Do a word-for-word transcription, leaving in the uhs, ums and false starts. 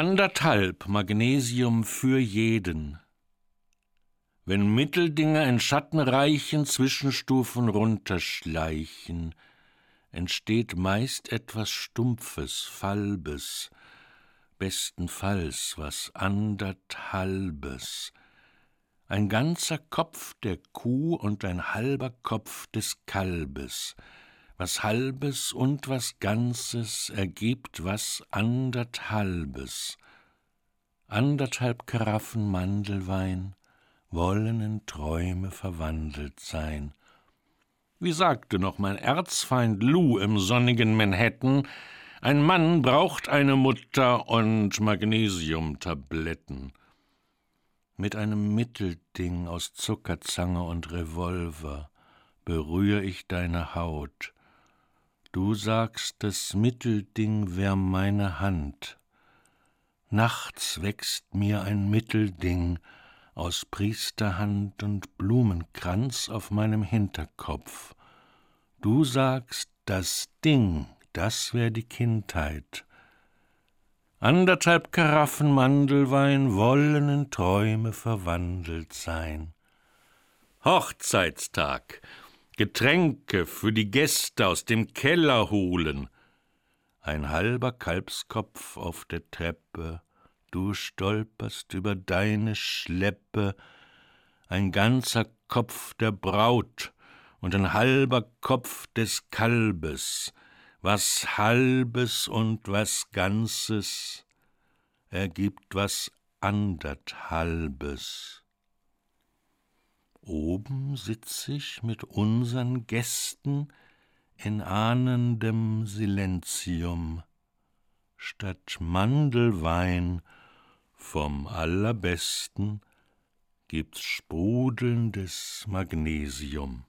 Anderthalb Magnesium für jeden. Wenn Mitteldinger in schattenreichen Zwischenstufen runterschleichen, entsteht meist etwas Stumpfes, Falbes, bestenfalls was Anderthalbes. Ein ganzer Kopf der Kuh und ein halber Kopf des Kalbes. Was Halbes und was Ganzes ergibt was Anderthalbes. Anderthalb Karaffen Mandelwein wollen in Träume verwandelt sein. Wie sagte noch mein Erzfeind Lou im sonnigen Manhattan, ein Mann braucht eine Mutter und Magnesiumtabletten. Mit einem Mittelding aus Zuckerzange und Revolver berühre ich deine Haut. Du sagst, das Mittelding wär meine Hand. Nachts wächst mir ein Mittelding aus Priesterhand und Blumenkranz auf meinem Hinterkopf. Du sagst, das Ding, das wär die Kindheit. Anderthalb Karaffen Mandelwein wollen in Träume verwandelt sein. Hochzeitstag. Getränke für die Gäste aus dem Keller holen. Ein halber Kalbskopf auf der Treppe. Du stolperst über deine Schleppe. Ein ganzer Kopf der Braut und ein halber Kopf des Kalbes. Was Halbes und was Ganzes ergibt was Anderthalbes. Oben sitz ich mit unseren Gästen in ahnendem Silentium. Statt Mandelwein vom Allerbesten gibt's sprudelndes Magnesium.